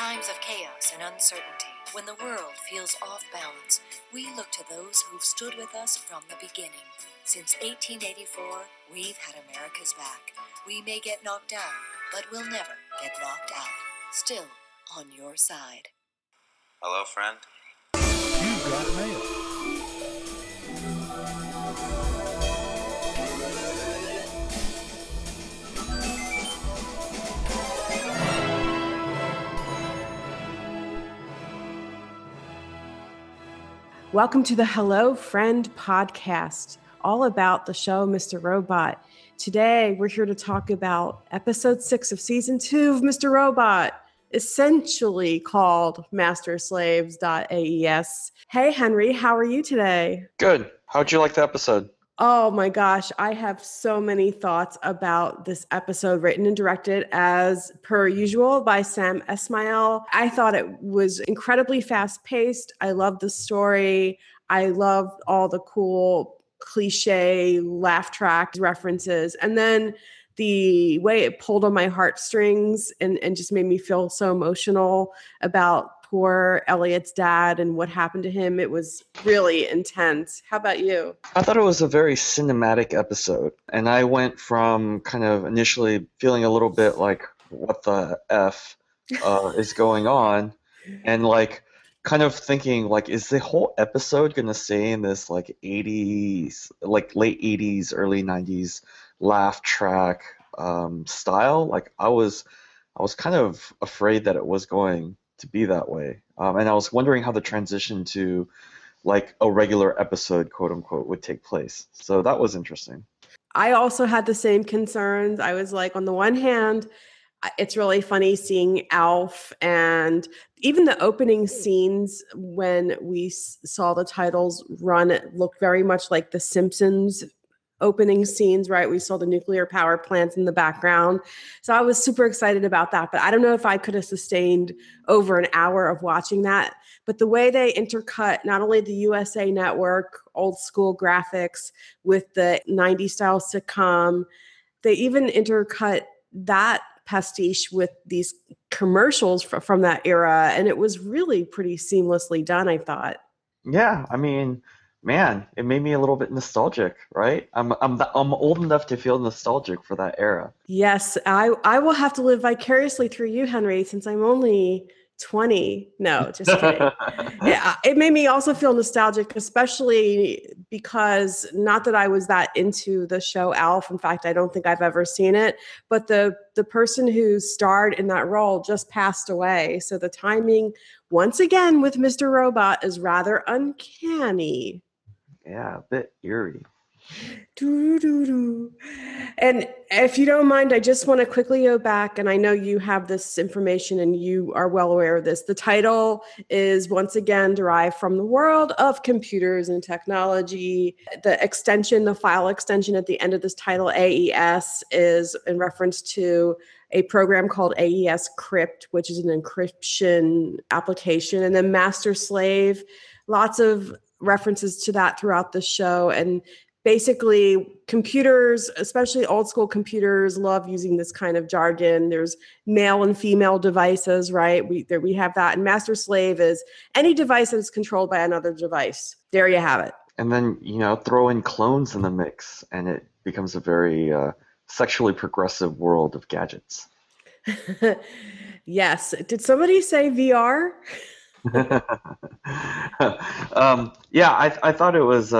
times of chaos and uncertainty, when the world feels off balance, we look to those who've stood with us from the beginning. Since 1884, we've had America's back. We may get knocked down, but we'll never get knocked out. Still on your side. Hello, friend. You've got mail. Welcome to the Hello Friend podcast, all about the show Mr. Robot. Today, we're here to talk about episode 6 of season 2 of Mr. Robot, essentially called masterslaves.aes. Hey, Henry, how are you today? Good. How'd you like the episode? Oh my gosh, I have so many thoughts about this episode, written and directed as per usual by Sam Esmail. I thought it was incredibly fast-paced. I loved the story. I loved all the cool cliche laugh track references. And then the way it pulled on my heartstrings and just made me feel so emotional about poor Elliot's dad and what happened to him. It was really intense. How about you? I thought it was a very cinematic episode. And I went from kind of initially feeling a little bit like, what the F is going on? And like, kind of thinking like, is the whole episode going to stay in this like 80s, like late 80s, early 90s laugh track style? Like I was kind of afraid that it was going to be that way. And I was wondering how the transition to like a regular episode, quote unquote, would take place. So that was interesting. I also had the same concerns. I was like, on the one hand, it's really funny seeing Alf, and even the opening scenes when we saw the titles run, it looked very much like The Simpsons opening scenes, right? We saw the nuclear power plants in the background. So I was super excited about that, but I don't know if I could have sustained over an hour of watching that. But the way they intercut not only the USA Network, old school graphics with the 90s style sitcom, they even intercut that pastiche with these commercials from that era. And it was really pretty seamlessly done, I thought. Yeah, I mean, man, it made me a little bit nostalgic, right? I'm old enough to feel nostalgic for that era. Yes, I will have to live vicariously through you, Henry, since I'm only 20. No, just kidding. Yeah, it made me also feel nostalgic, especially because not that I was that into the show Alf. In fact, I don't think I've ever seen it. But the person who starred in that role just passed away. So the timing, once again, with Mr. Robot is rather uncanny. Yeah, a bit eerie. And if you don't mind, I just want to quickly go back, and I know you have this information and you are well aware of this. The title is once again derived from the world of computers and technology. The extension, the file extension at the end of this title, AES, is in reference to a program called AES Crypt, which is an encryption application. And then master slave, lots of references to that throughout the show. And basically, computers, especially old school computers, love using this kind of jargon. There's male and female devices, right? We have that. And master slave is any device that is controlled by another device. There you have it. And then, you know, throw in clones in the mix, and it becomes a very sexually progressive world of gadgets. Yes. Did somebody say VR? Yeah, I thought it was...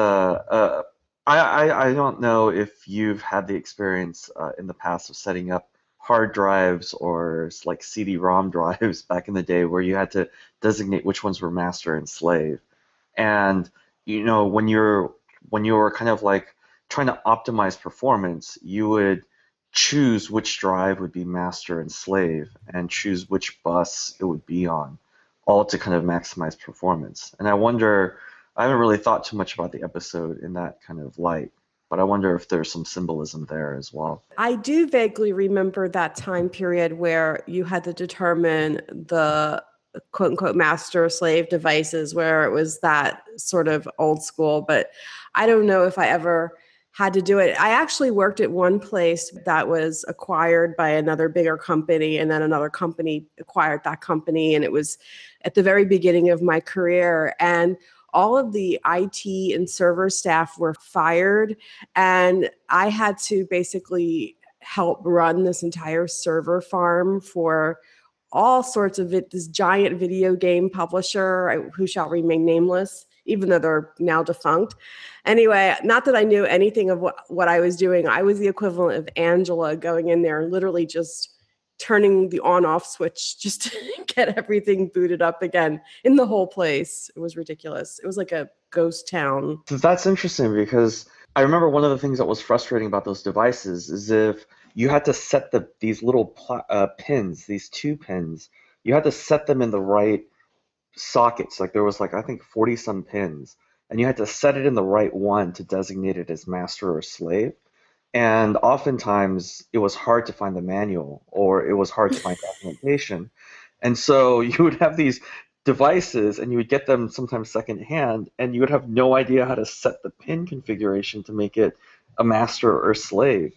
I don't know if you've had the experience in the past of setting up hard drives or like CD-ROM drives back in the day where you had to designate which ones were master and slave. And, you know, when you were kind of like trying to optimize performance, you would choose which drive would be master and slave and choose which bus it would be on, all to kind of maximize performance. And I wonder... I haven't really thought too much about the episode in that kind of light, but I wonder if there's some symbolism there as well. I do vaguely remember that time period where you had to determine the quote-unquote master-slave devices, where it was that sort of old school, but I don't know if I ever had to do it. I actually worked at one place that was acquired by another bigger company, and then another company acquired that company. And it was at the very beginning of my career. And all of the IT and server staff were fired. And I had to basically help run this entire server farm for all sorts of this giant video game publisher who shall remain nameless, even though they're now defunct. Anyway, not that I knew anything of what I was doing. I was the equivalent of Angela going in there and literally just turning the on-off switch just to get everything booted up again in the whole place. It was ridiculous. It was like a ghost town. That's interesting, because I remember one of the things that was frustrating about those devices is if you had to set these little pins, these two pins, you had to set them in the right sockets. Like there was I think 40 some pins, and you had to set it in the right one to designate it as master or slave. And oftentimes it was hard to find the manual, or it was hard to find documentation. And so you would have these devices, and you would get them sometimes secondhand, and you would have no idea how to set the pin configuration to make it a master or slave.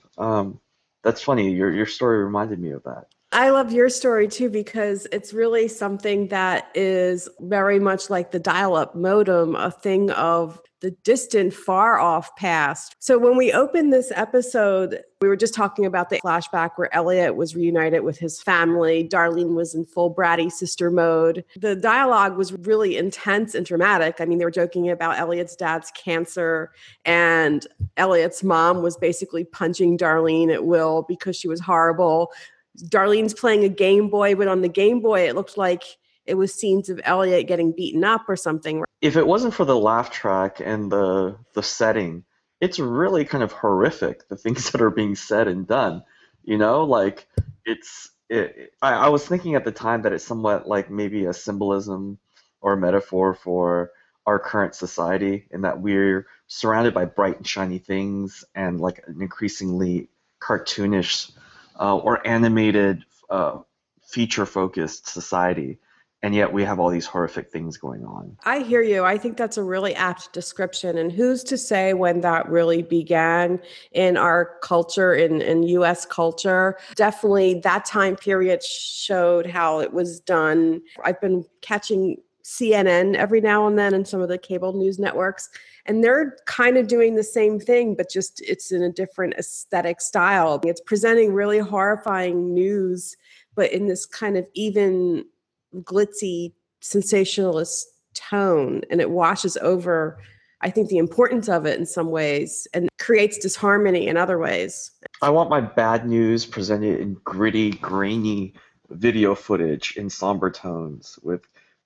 That's funny. Your story reminded me of that. I love your story too, because it's really something that is very much like the dial-up modem, a thing of the distant, far-off past. So when we opened this episode, we were just talking about the flashback where Elliot was reunited with his family. Darlene was in full bratty sister mode. The dialogue was really intense and dramatic. I mean, they were joking about Elliot's dad's cancer, and Elliot's mom was basically punching Darlene at will because she was horrible. Darlene's playing a Game Boy, but on the Game Boy, it looked like it was scenes of Elliot getting beaten up or something. If it wasn't for the laugh track and the setting, it's really kind of horrific, the things that are being said and done. You know, I was thinking at the time that it's somewhat like maybe a symbolism or a metaphor for our current society, in that we're surrounded by bright and shiny things and like an increasingly cartoonish or animated feature-focused society, and yet we have all these horrific things going on. I hear you. I think that's a really apt description, and who's to say when that really began in our culture, in U.S. culture. Definitely that time period showed how it was done. I've been catching CNN every now and then, and some of the cable news networks, and they're kind of doing the same thing, but just it's in a different aesthetic style. It's presenting really horrifying news, but in this kind of even glitzy sensationalist tone, and it washes over, I think, the importance of it in some ways and creates disharmony in other ways. I want my bad news presented in gritty, grainy video footage in somber tones with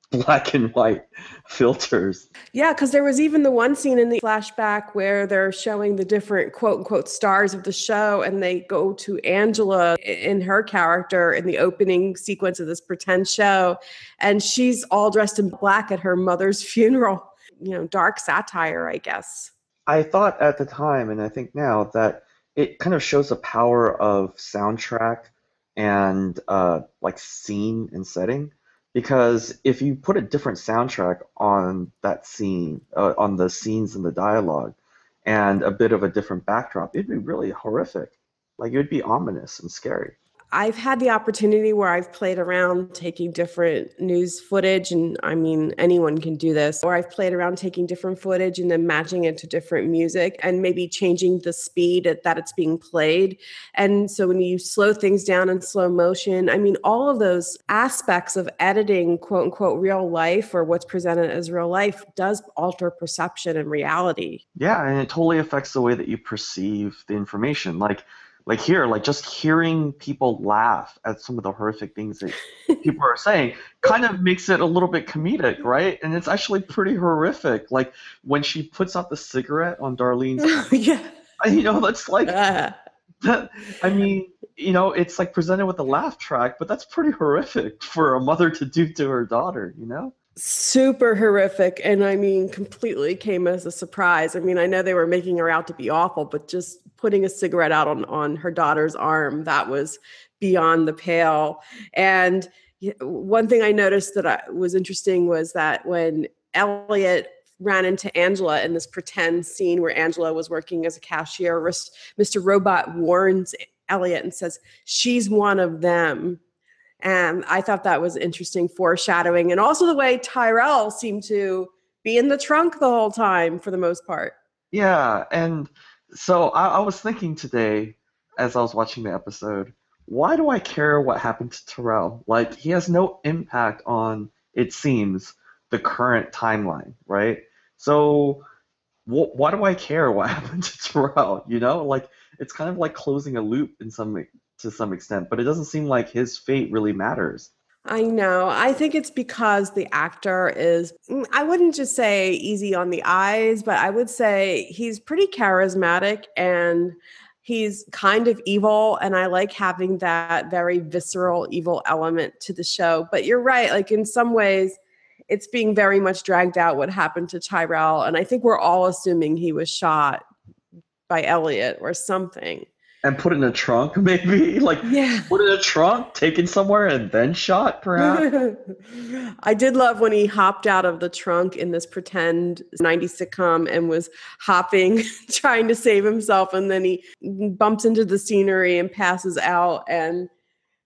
black and white filters. Yeah, because there was even the one scene in the flashback where they're showing the different quote-unquote stars of the show, and they go to Angela in her character in the opening sequence of this pretend show, and she's all dressed in black at her mother's funeral. You know, dark satire, I guess. I thought at the time, and I think now, that it kind of shows the power of soundtrack and scene and setting. Because if you put a different soundtrack on that scene, on the scenes and the dialogue, and a bit of a different backdrop, it'd be really horrific. It would be ominous and scary. I've had the opportunity where I've played around taking different news footage, and I mean, anyone can do this, or I've played around taking different footage and then matching it to different music and maybe changing the speed that it's being played. And so when you slow things down in slow motion, I mean, all of those aspects of editing, quote unquote, real life, or what's presented as real life, does alter perception and reality. Yeah, and it totally affects the way that you perceive the information. Like just hearing people laugh at some of the horrific things that people are saying kind of makes it a little bit comedic, right? And it's actually pretty horrific. Like when she puts out the cigarette on Darlene's yeah. You know, that's like, that, I mean, you know, it's like presented with a laugh track, but that's pretty horrific for a mother to do to her daughter, you know? Super horrific. And I mean, completely came as a surprise. I mean, I know they were making her out to be awful, but just putting a cigarette out on her daughter's arm, that was beyond the pale. And one thing I noticed that was interesting was that when Elliot ran into Angela in this pretend scene where Angela was working as a cashier. Mr. Robot warns Elliot and says, she's one of them. And I thought that was interesting foreshadowing. And also the way Tyrell seemed to be in the trunk the whole time for the most part. Yeah. And so I was thinking today as I was watching the episode, why do I care what happened to Tyrell? Like, he has no impact on, it seems, the current timeline, right? So why do I care what happened to Tyrell? You know, like, it's kind of like closing a loop in to some extent, but it doesn't seem like his fate really matters. I know. I think it's because the actor is, I wouldn't just say easy on the eyes, but I would say he's pretty charismatic and he's kind of evil. And I like having that very visceral evil element to the show. But you're right. Like, in some ways, it's being very much dragged out what happened to Tyrell. And I think we're all assuming he was shot by Elliot or something. And put in a trunk, maybe? Like, yeah. Put in a trunk, taken somewhere, and then shot, perhaps? I did love when he hopped out of the trunk in this pretend 90s sitcom and was hopping, trying to save himself, and then he bumps into the scenery and passes out and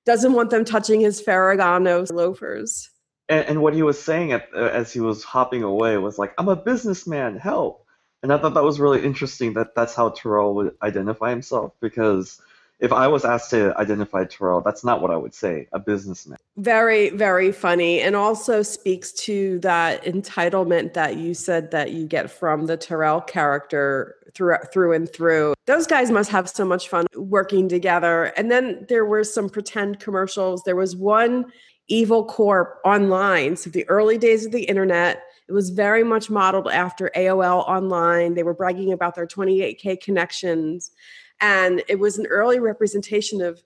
doesn't want them touching his Ferragamo loafers. And what he was saying as he was hopping away was like, I'm a businessman, help. And I thought that was really interesting that that's how Tyrell would identify himself, because if I was asked to identify Tyrell, that's not what I would say, a businessman. Very, very funny, and also speaks to that entitlement that you said that you get from the Tyrell character through and through. Those guys must have so much fun working together. And then there were some pretend commercials. There was one evil corp online, so the early days of the internet. It was very much modeled after AOL Online. They were bragging about their 28K connections. And it was an early representation of,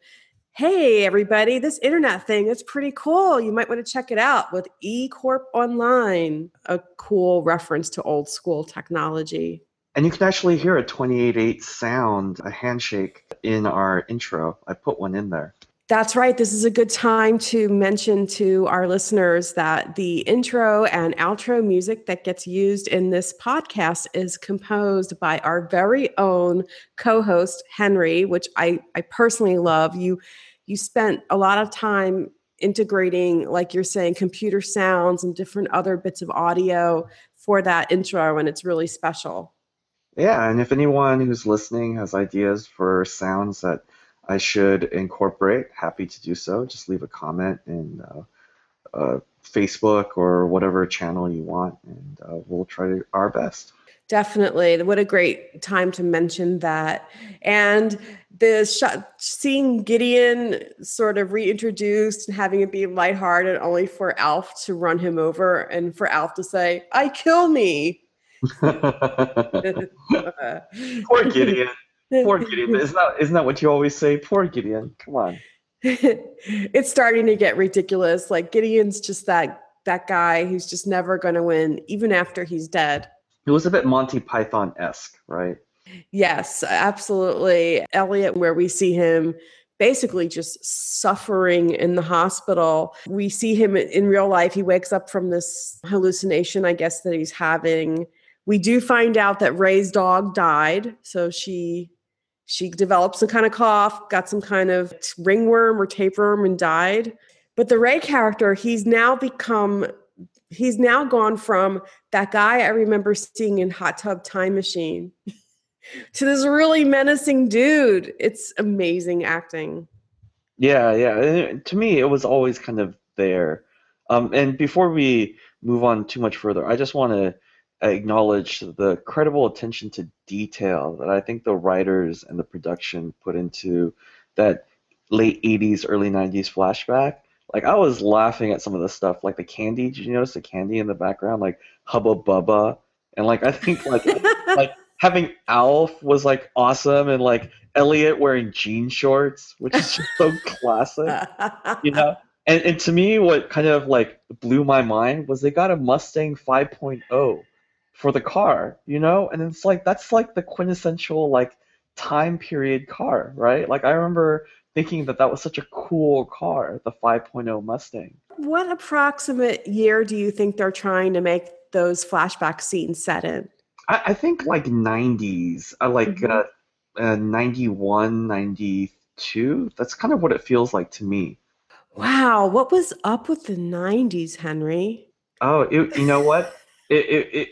hey, everybody, this internet thing, it's pretty cool. You might want to check it out with eCorp Online, a cool reference to old school technology. And you can actually hear a 28.8 sound, a handshake in our intro. I put one in there. That's right. This is a good time to mention to our listeners that the intro and outro music that gets used in this podcast is composed by our very own co-host, Henry, which I personally love. You spent a lot of time integrating, like you're saying, computer sounds and different other bits of audio for that intro, and it's really special. Yeah, and if anyone who's listening has ideas for sounds that I should incorporate, happy to do so. Just leave a comment in Facebook or whatever channel you want, and we'll try our best. Definitely. What a great time to mention that. And seeing Gideon sort of reintroduced and having it be lighthearted, only for Alf to run him over and for Alf to say, I kill me. Poor Gideon. Poor Gideon. Isn't that what you always say? Poor Gideon. Come on. It's starting to get ridiculous. Like, Gideon's just that guy who's just never going to win, even after he's dead. It was a bit Monty Python-esque, right? Yes, absolutely. Elliot, where we see him basically just suffering in the hospital. We see him in real life. He wakes up from this hallucination, I guess, that he's having. We do find out that Ray's dog died, so she developed some kind of cough, got some kind of ringworm or tapeworm and died. But the Ray character, he's now gone from that guy I remember seeing in Hot Tub Time Machine to this really menacing dude. It's amazing acting. Yeah. And to me, it was always kind of there. And before we move on too much further, I just want to acknowledge the credible attention to detail that I think the writers and the production put into that late 80s, early 90s flashback. Like, I was laughing at some of the stuff, like the candy. Did you notice the candy in the background? Like Hubba Bubba. And like, I think like like having Alf was like awesome, and like Elliot wearing jean shorts, which is just so classic, you know? And to me, what kind of like blew my mind was they got a Mustang 5.0. for the car, you know? And it's like, that's like the quintessential like time period car, right? Like, I remember thinking that was such a cool car, the 5.0 Mustang. What approximate year do you think they're trying to make those flashback scenes set in? I think like 90s, like 91, 92. That's kind of what it feels like to me. Wow. What was up with the 90s, Henry? Oh, you know what?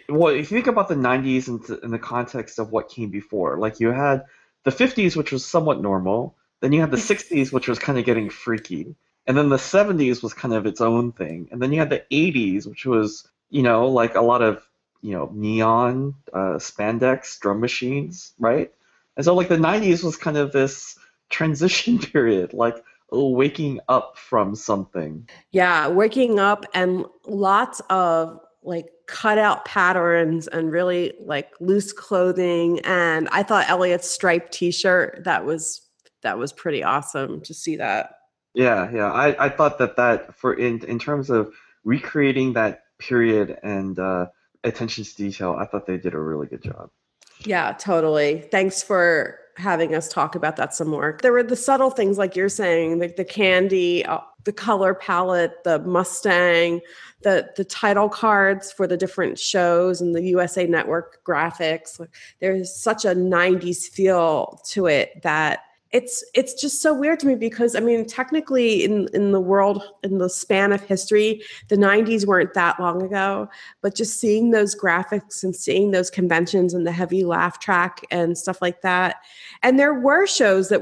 Well, if you think about the 90s in the context of what came before, like you had the 50s, which was somewhat normal. Then you had the 60s, which was kind of getting freaky. And then the 70s was kind of its own thing. And then you had the 80s, which was, you know, like a lot of, you know, neon, spandex, drum machines, right? And so like the 90s was kind of this transition period, like waking up from something. Yeah, waking up and lots of like cutout patterns and really like loose clothing. And I thought Elliot's striped t-shirt, that was pretty awesome to see that. Yeah. I thought that for in terms of recreating that period and attention to detail, I thought they did a really good job. Yeah, totally. Thanks for having us talk about that some more. There were the subtle things like you're saying, like the candy, the color palette, the Mustang, the title cards for the different shows and the USA Network graphics. Like, there's such a 90s feel to it that it's just so weird to me because, I mean, technically in the world, in the span of history, the 90s weren't that long ago, but just seeing those graphics and seeing those conventions and the heavy laugh track and stuff like that. And there were shows that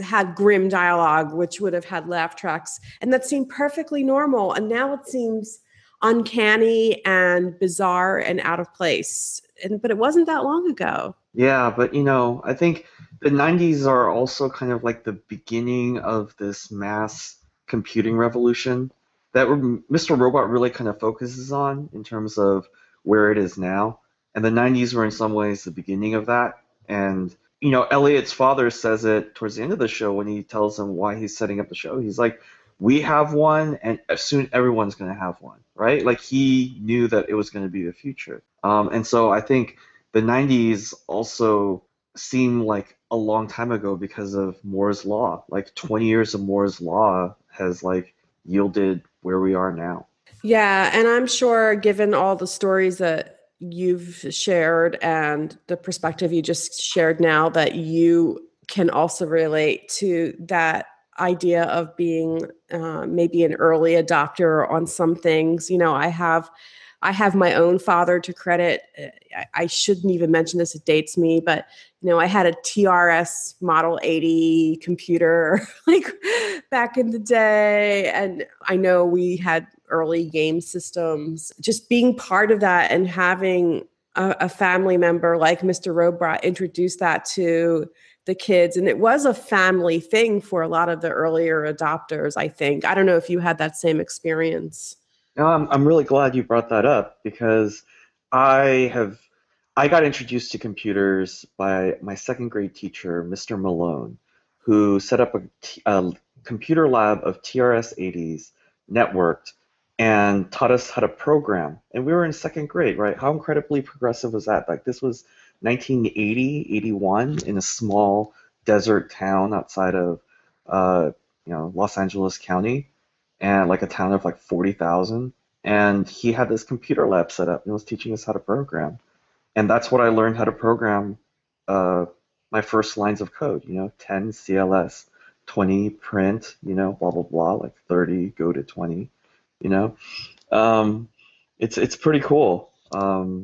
had grim dialogue, which would have had laugh tracks, and that seemed perfectly normal. And now it seems uncanny and bizarre and out of place. But it wasn't that long ago. Yeah, but, you know, I think the 90s are also kind of like the beginning of this mass computing revolution that Mr. Robot really kind of focuses on in terms of where it is now. And the 90s were in some ways the beginning of that. And, you know, Elliot's father says it towards the end of the show when he tells him why he's setting up the show. He's like, we have one, and soon everyone's going to have one, right? Like, he knew that it was going to be the future. And so I think the 90s also seem like a long time ago because of Moore's Law. Like 20 years of Moore's Law has like yielded where we are now. Yeah. And I'm sure given all the stories that you've shared and the perspective you just shared now, that you can also relate to that idea of being maybe an early adopter on some things. You know, I have my own father to credit. I shouldn't even mention this, it dates me, but you know, I had a TRS Model 80 computer like back in the day. And I know we had early game systems. Just being part of that and having a family member like Mr. Robot introduce that to the kids. And it was a family thing for a lot of the earlier adopters, I think. I don't know if you had that same experience. No, I'm really glad you brought that up because I got introduced to computers by my second grade teacher, Mr. Malone, who set up a computer lab of TRS-80s, networked, and taught us how to program. And we were in second grade, right? How incredibly progressive was that? Like this was 1980, 81 in a small desert town outside of you know, Los Angeles County. And like a town of like 40,000. And he had this computer lab set up and was teaching us how to program. And that's what I learned how to program my first lines of code, you know, 10 CLS, 20 print, you know, blah, blah, blah, like 30, go to 20, you know. It's pretty cool. And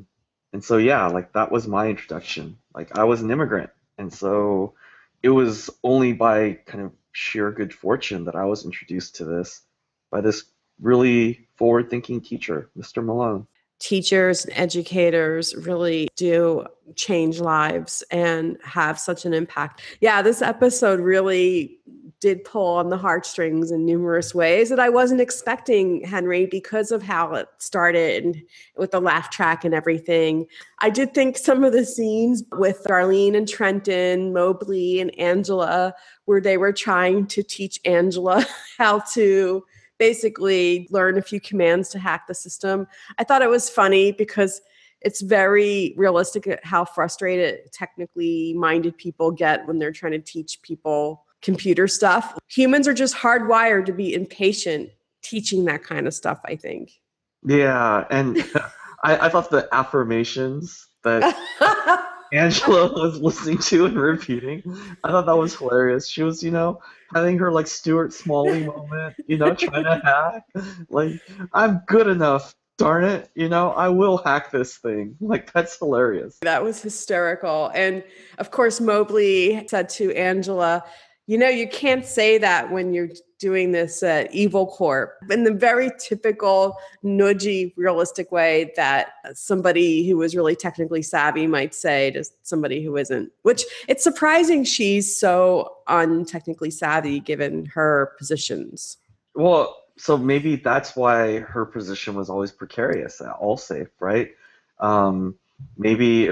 so, yeah, like that was my introduction. Like I was an immigrant. And so it was only by kind of sheer good fortune that I was introduced to this by this really forward-thinking teacher, Mr. Malone. Teachers and educators really do change lives and have such an impact. Yeah, this episode really did pull on the heartstrings in numerous ways that I wasn't expecting, Henry, because of how it started and with the laugh track and everything. I did think some of the scenes with Darlene and Trenton, Mobley and Angela, where they were trying to teach Angela how to basically learn a few commands to hack the system. I thought it was funny because it's very realistic at how frustrated technically minded people get when they're trying to teach people computer stuff. Humans are just hardwired to be impatient teaching that kind of stuff, I think. Yeah. And I thought the affirmations that Angela was listening to and repeating, I thought that was hilarious. She was, you know, having her like Stuart Smalley moment, you know, trying to hack. Like, I'm good enough. Darn it, you know, I will hack this thing. Like, that's hilarious. That was hysterical. And of course, Mobley said to Angela, you know, you can't say that when you're doing this evil corp in the very typical nudgy, realistic way that somebody who is really technically savvy might say to somebody who isn't, which it's surprising she's so untechnically savvy given her positions. Well, so maybe that's why her position was always precarious at AllSafe, right? Maybe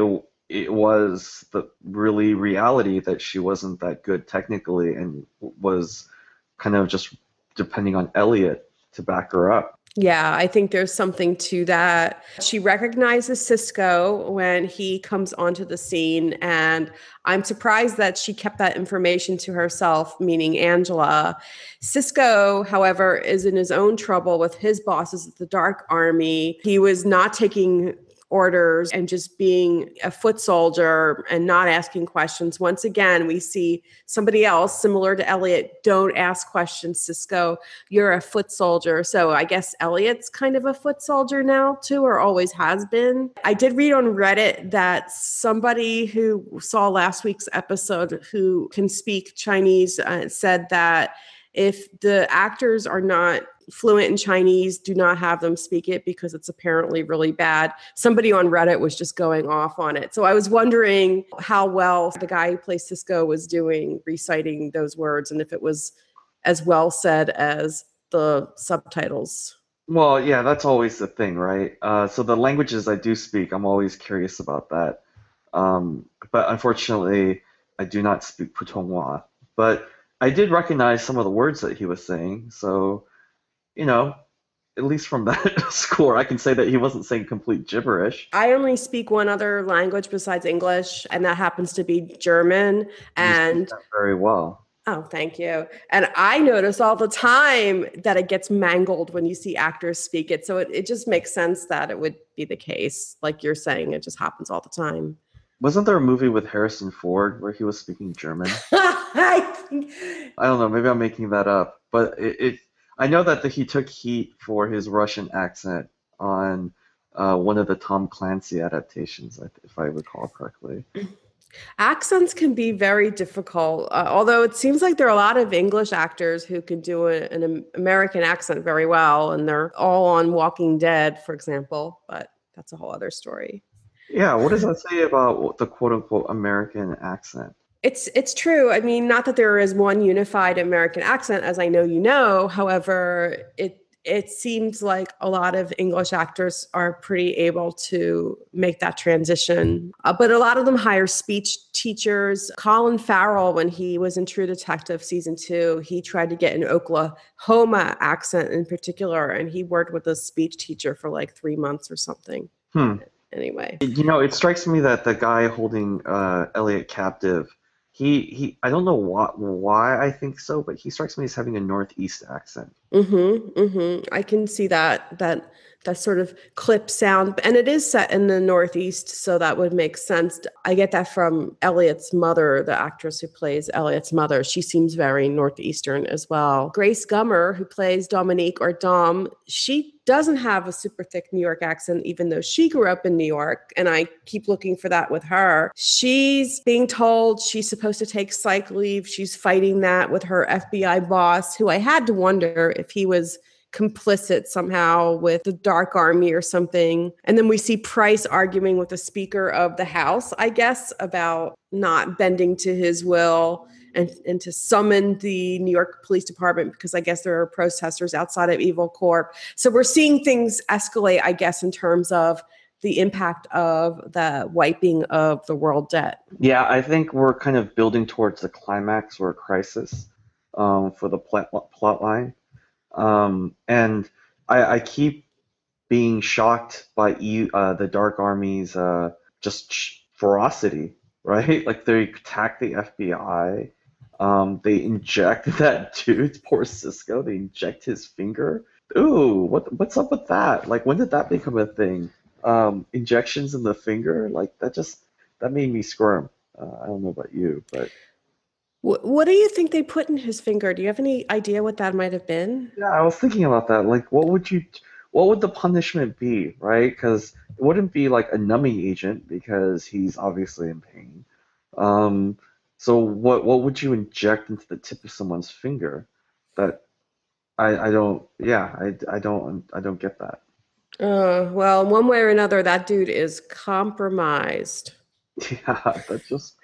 it was the really reality that she wasn't that good technically and was kind of just depending on Elliot to back her up. Yeah, I think there's something to that. She recognizes Cisco when he comes onto the scene, and I'm surprised that she kept that information to herself, meaning Angela. Cisco, however, is in his own trouble with his bosses at the Dark Army. He was not taking orders and just being a foot soldier and not asking questions. Once again, we see somebody else similar to Elliot. Don't ask questions, Cisco. You're a foot soldier. So I guess Elliot's kind of a foot soldier now too, or always has been. I did read on Reddit that somebody who saw last week's episode who can speak Chinese said that if the actors are not fluent in Chinese, do not have them speak it because it's apparently really bad. Somebody on Reddit was just going off on it. So I was wondering how well the guy who plays Cisco was doing reciting those words and if it was as well said as the subtitles. Well, yeah, that's always the thing, right? So the languages I do speak, I'm always curious about that. But unfortunately, I do not speak Putonghua. But I did recognize some of the words that he was saying. So, you know, at least from that score, I can say that he wasn't saying complete gibberish. I only speak one other language besides English, and that happens to be German. And you speak that very well. Oh, thank you. And I notice all the time that it gets mangled when you see actors speak it. So it just makes sense that it would be the case. Like you're saying, it just happens all the time. Wasn't there a movie with Harrison Ford where he was speaking German? I don't know. Maybe I'm making that up. But I know that he took heat for his Russian accent on one of the Tom Clancy adaptations, if I recall correctly. Accents can be very difficult, although it seems like there are a lot of English actors who can do an American accent very well, and they're all on Walking Dead, for example, but that's a whole other story. Yeah, what does that say about the quote-unquote American accent? It's true. I mean, not that there is one unified American accent, as I know you know. However, it seems like a lot of English actors are pretty able to make that transition. But a lot of them hire speech teachers. Colin Farrell, when he was in True Detective Season 2, he tried to get an Oklahoma accent in particular, and he worked with a speech teacher for like 3 months or something. Anyway. You know, it strikes me that the guy holding Elliot captive, He I don't know why I think so, but he strikes me as having a Northeast accent. I can see that sort of clip sound, and it is set in the Northeast, so that would make sense. I get that from Elliot's mother, the actress who plays Elliot's mother. She seems very Northeastern as well. Grace Gummer, who plays Dominique or Dom, she doesn't have a super thick New York accent, even though she grew up in New York, and I keep looking for that with her. She's being told she's supposed to take psych leave. She's fighting that with her FBI boss, who I had to wonder if he was complicit somehow with the Dark Army or something. And then we see Price arguing with the Speaker of the House, I guess, about not bending to his will and to summon the New York Police Department because I guess there are protesters outside of Evil Corp. So we're seeing things escalate, I guess, in terms of the impact of the wiping of the world debt. Yeah, I think we're kind of building towards the climax or a crisis for the plot line. And I keep being shocked by the Dark Army's ferocity, right? Like they attack the FBI. They inject that dude, poor Cisco. They inject his finger. Ooh, what's up with that? Like, when did that become a thing? injections in the finger, like that made me squirm. I don't know about you, but what do you think they put in his finger? Do you have any idea what that might have been? Yeah, I was thinking about that. Like, what would the punishment be, right? Because it wouldn't be like a numbing agent because he's obviously in pain. So what would you inject into the tip of someone's finger? That I don't. Yeah, I don't get that. Well, one way or another, that dude is compromised. Yeah, that just,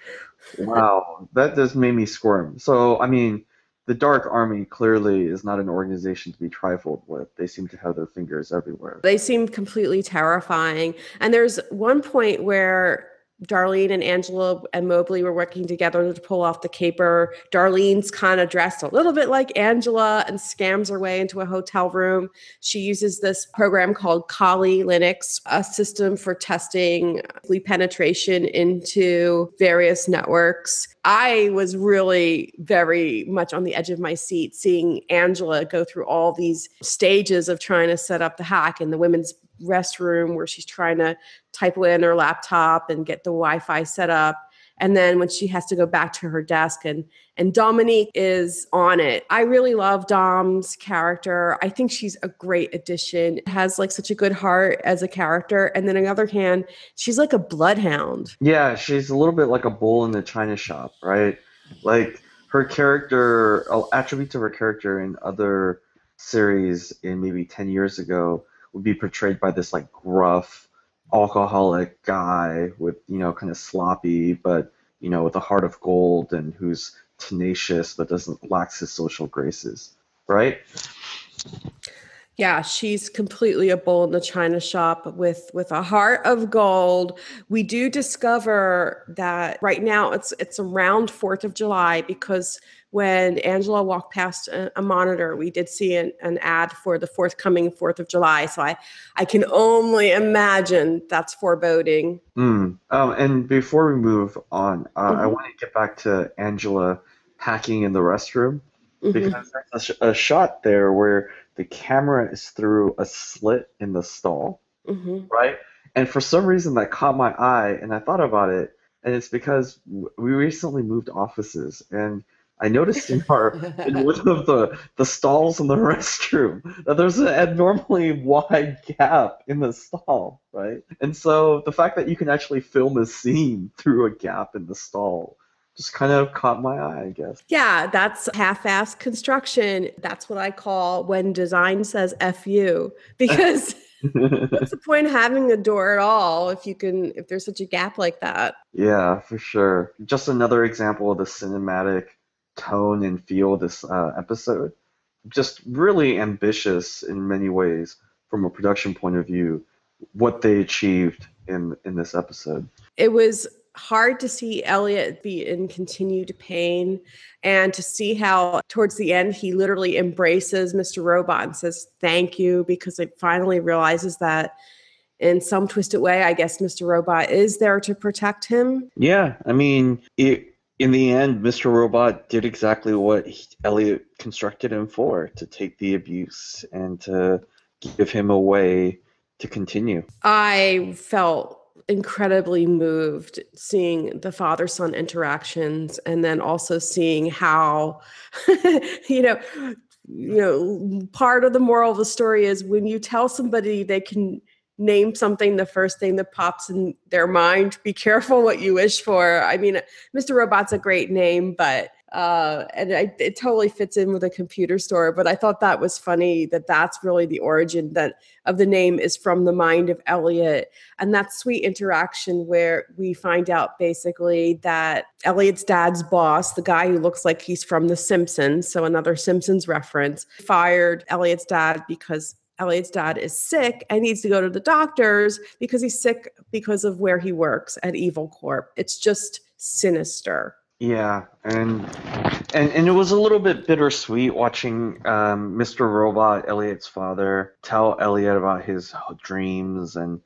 wow, that just made me squirm. So, I mean, the Dark Army clearly is not an organization to be trifled with. They seem to have their fingers everywhere. They seem completely terrifying. And there's one point where Darlene and Angela and Mobley were working together to pull off the caper. Darlene's kind of dressed a little bit like Angela and scams her way into a hotel room. She uses this program called Kali Linux, a system for testing penetration into various networks. I was really very much on the edge of my seat seeing Angela go through all these stages of trying to set up the hack in the women's restroom where she's trying to type in her laptop and get the Wi-Fi set up. And then when she has to go back to her desk and Dominique is on it. I really love Dom's character. I think she's a great addition. Has like such a good heart as a character. And then on the other hand, she's like a bloodhound. Yeah, she's a little bit like a bull in the china shop, right? Like her character, attributes of her character in other series in maybe 10 years ago would be portrayed by this like gruff, alcoholic guy with, you know, kind of sloppy, but, you know, with a heart of gold and who's tenacious but doesn't lack his social graces, right? Yeah, she's completely a bull in the china shop with a heart of gold. We do discover that right now it's around 4th of July because when Angela walked past a monitor, we did see an ad for the forthcoming 4th of July. So I can only imagine that's foreboding. And before we move on, I want to get back to Angela hacking in the restroom because there's a shot there where the camera is through a slit in the stall, right? And for some reason that caught my eye, and I thought about it, and it's because we recently moved offices, and I noticed in one of the stalls in the restroom that there's an abnormally wide gap in the stall, right? And so the fact that you can actually film a scene through a gap in the stall just kind of caught my eye, I guess. Yeah, that's half-assed construction. That's what I call when design says F you. Because what's the point of having a door at all if there's such a gap like that? Yeah, for sure. Just another example of the cinematic tone and feel of this episode. Just really ambitious in many ways from a production point of view, what they achieved in this episode. It was hard to see Elliot be in continued pain and to see how towards the end he literally embraces Mr. Robot and says thank you because it finally realizes that in some twisted way, I guess Mr. Robot is there to protect him. Yeah, I mean, in the end, Mr. Robot did exactly what Elliot constructed him for, to take the abuse and to give him a way to continue. I felt incredibly moved seeing the father-son interactions and then also seeing how, part of the moral of the story is when you tell somebody they can name something, the first thing that pops in their mind, be careful what you wish for. I mean, Mr. Robot's a great name, but it totally fits in with a computer store, but I thought that was funny that's really the origin of the name is from the mind of Elliot. And that sweet interaction where we find out basically that Elliot's dad's boss, the guy who looks like he's from The Simpsons, so another Simpsons reference, fired Elliot's dad because Elliot's dad is sick and needs to go to the doctors because he's sick because of where he works at Evil Corp. It's just sinister. Yeah, and it was a little bit bittersweet watching Mr. Robot, Elliot's father, tell Elliot about his dreams and,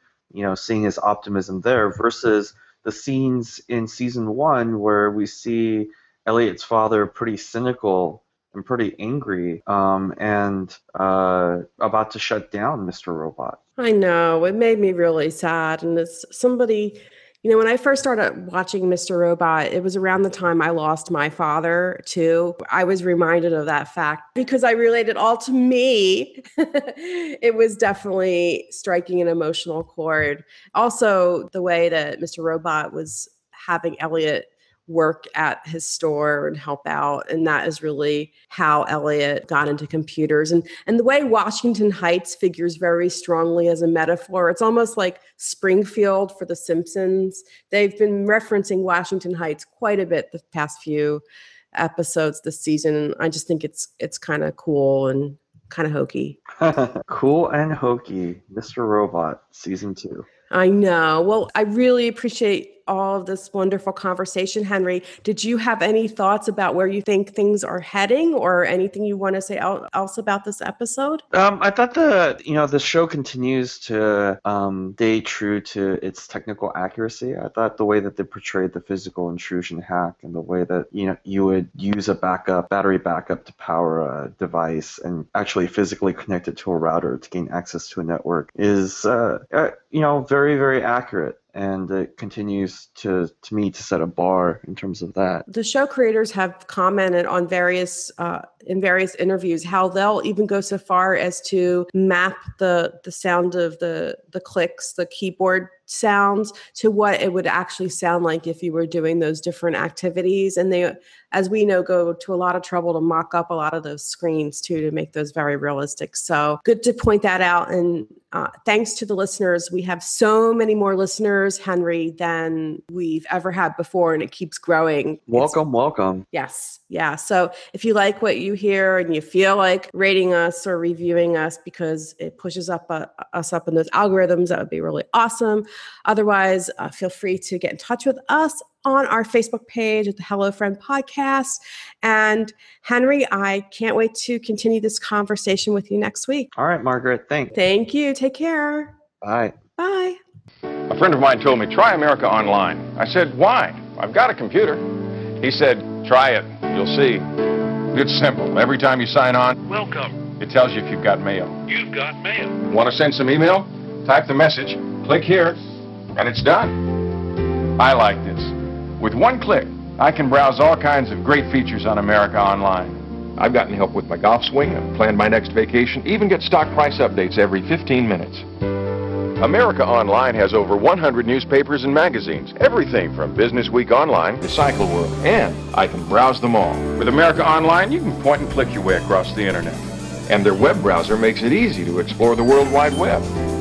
seeing his optimism there versus the scenes in season 1 where we see Elliot's father pretty cynical I'm pretty angry and about to shut down Mr. Robot. I know. It made me really sad. And it's somebody, you know, when I first started watching Mr. Robot, it was around the time I lost my father, too. I was reminded of that fact because I related it all to me. It was definitely striking an emotional chord. Also, the way that Mr. Robot was having Elliot work at his store and help out. And that is really how Elliot got into computers. And the way Washington Heights figures very strongly as a metaphor, it's almost like Springfield for The Simpsons. They've been referencing Washington Heights quite a bit the past few episodes this season. I just think it's kind of cool and kind of hokey. Cool and hokey, Mr. Robot, season 2. I know. Well, I really appreciate all of this wonderful conversation, Henry. Did you have any thoughts about where you think things are heading or anything you want to say else about this episode? I thought the show continues to stay true to its technical accuracy. I thought the way that they portrayed the physical intrusion hack and the way that, you know, you would use a battery backup to power a device and actually physically connect it to a router to gain access to a network is, very, very accurate. And it continues to me to set a bar in terms of that. The show creators have commented on in various interviews how they'll even go so far as to map the sound of the clicks, the keyboard sounds, to what it would actually sound like if you were doing those different activities. And they, as we know, go to a lot of trouble to mock up a lot of those screens too, to make those very realistic. So good to point that out. And thanks to the listeners. We have so many more listeners, Henry, than we've ever had before, and it keeps growing. Welcome. Yes. Yeah. So if you like what you hear and you feel like rating us or reviewing us because it pushes up us up in those algorithms, that would be really awesome. Otherwise, feel free to get in touch with us on our Facebook page at the Hello Friend Podcast. And Henry, I can't wait to continue this conversation with you next week. All right, Margaret. Thanks. Thank you. Take care. Bye. Bye. A friend of mine told me, try America Online. I said, why? I've got a computer. He said, try it. You'll see. It's simple. Every time you sign on, welcome. It tells you if you've got mail. You've got mail. Want to send some email? Type the message, click here, and it's done. I like this. With one click, I can browse all kinds of great features on America Online. I've gotten help with my golf swing, I've planned my next vacation, even get stock price updates every 15 minutes. America Online has over 100 newspapers and magazines, everything from Business Week Online to Cycle World, and I can browse them all. With America Online, you can point and click your way across the internet. And their web browser makes it easy to explore the World Wide Web.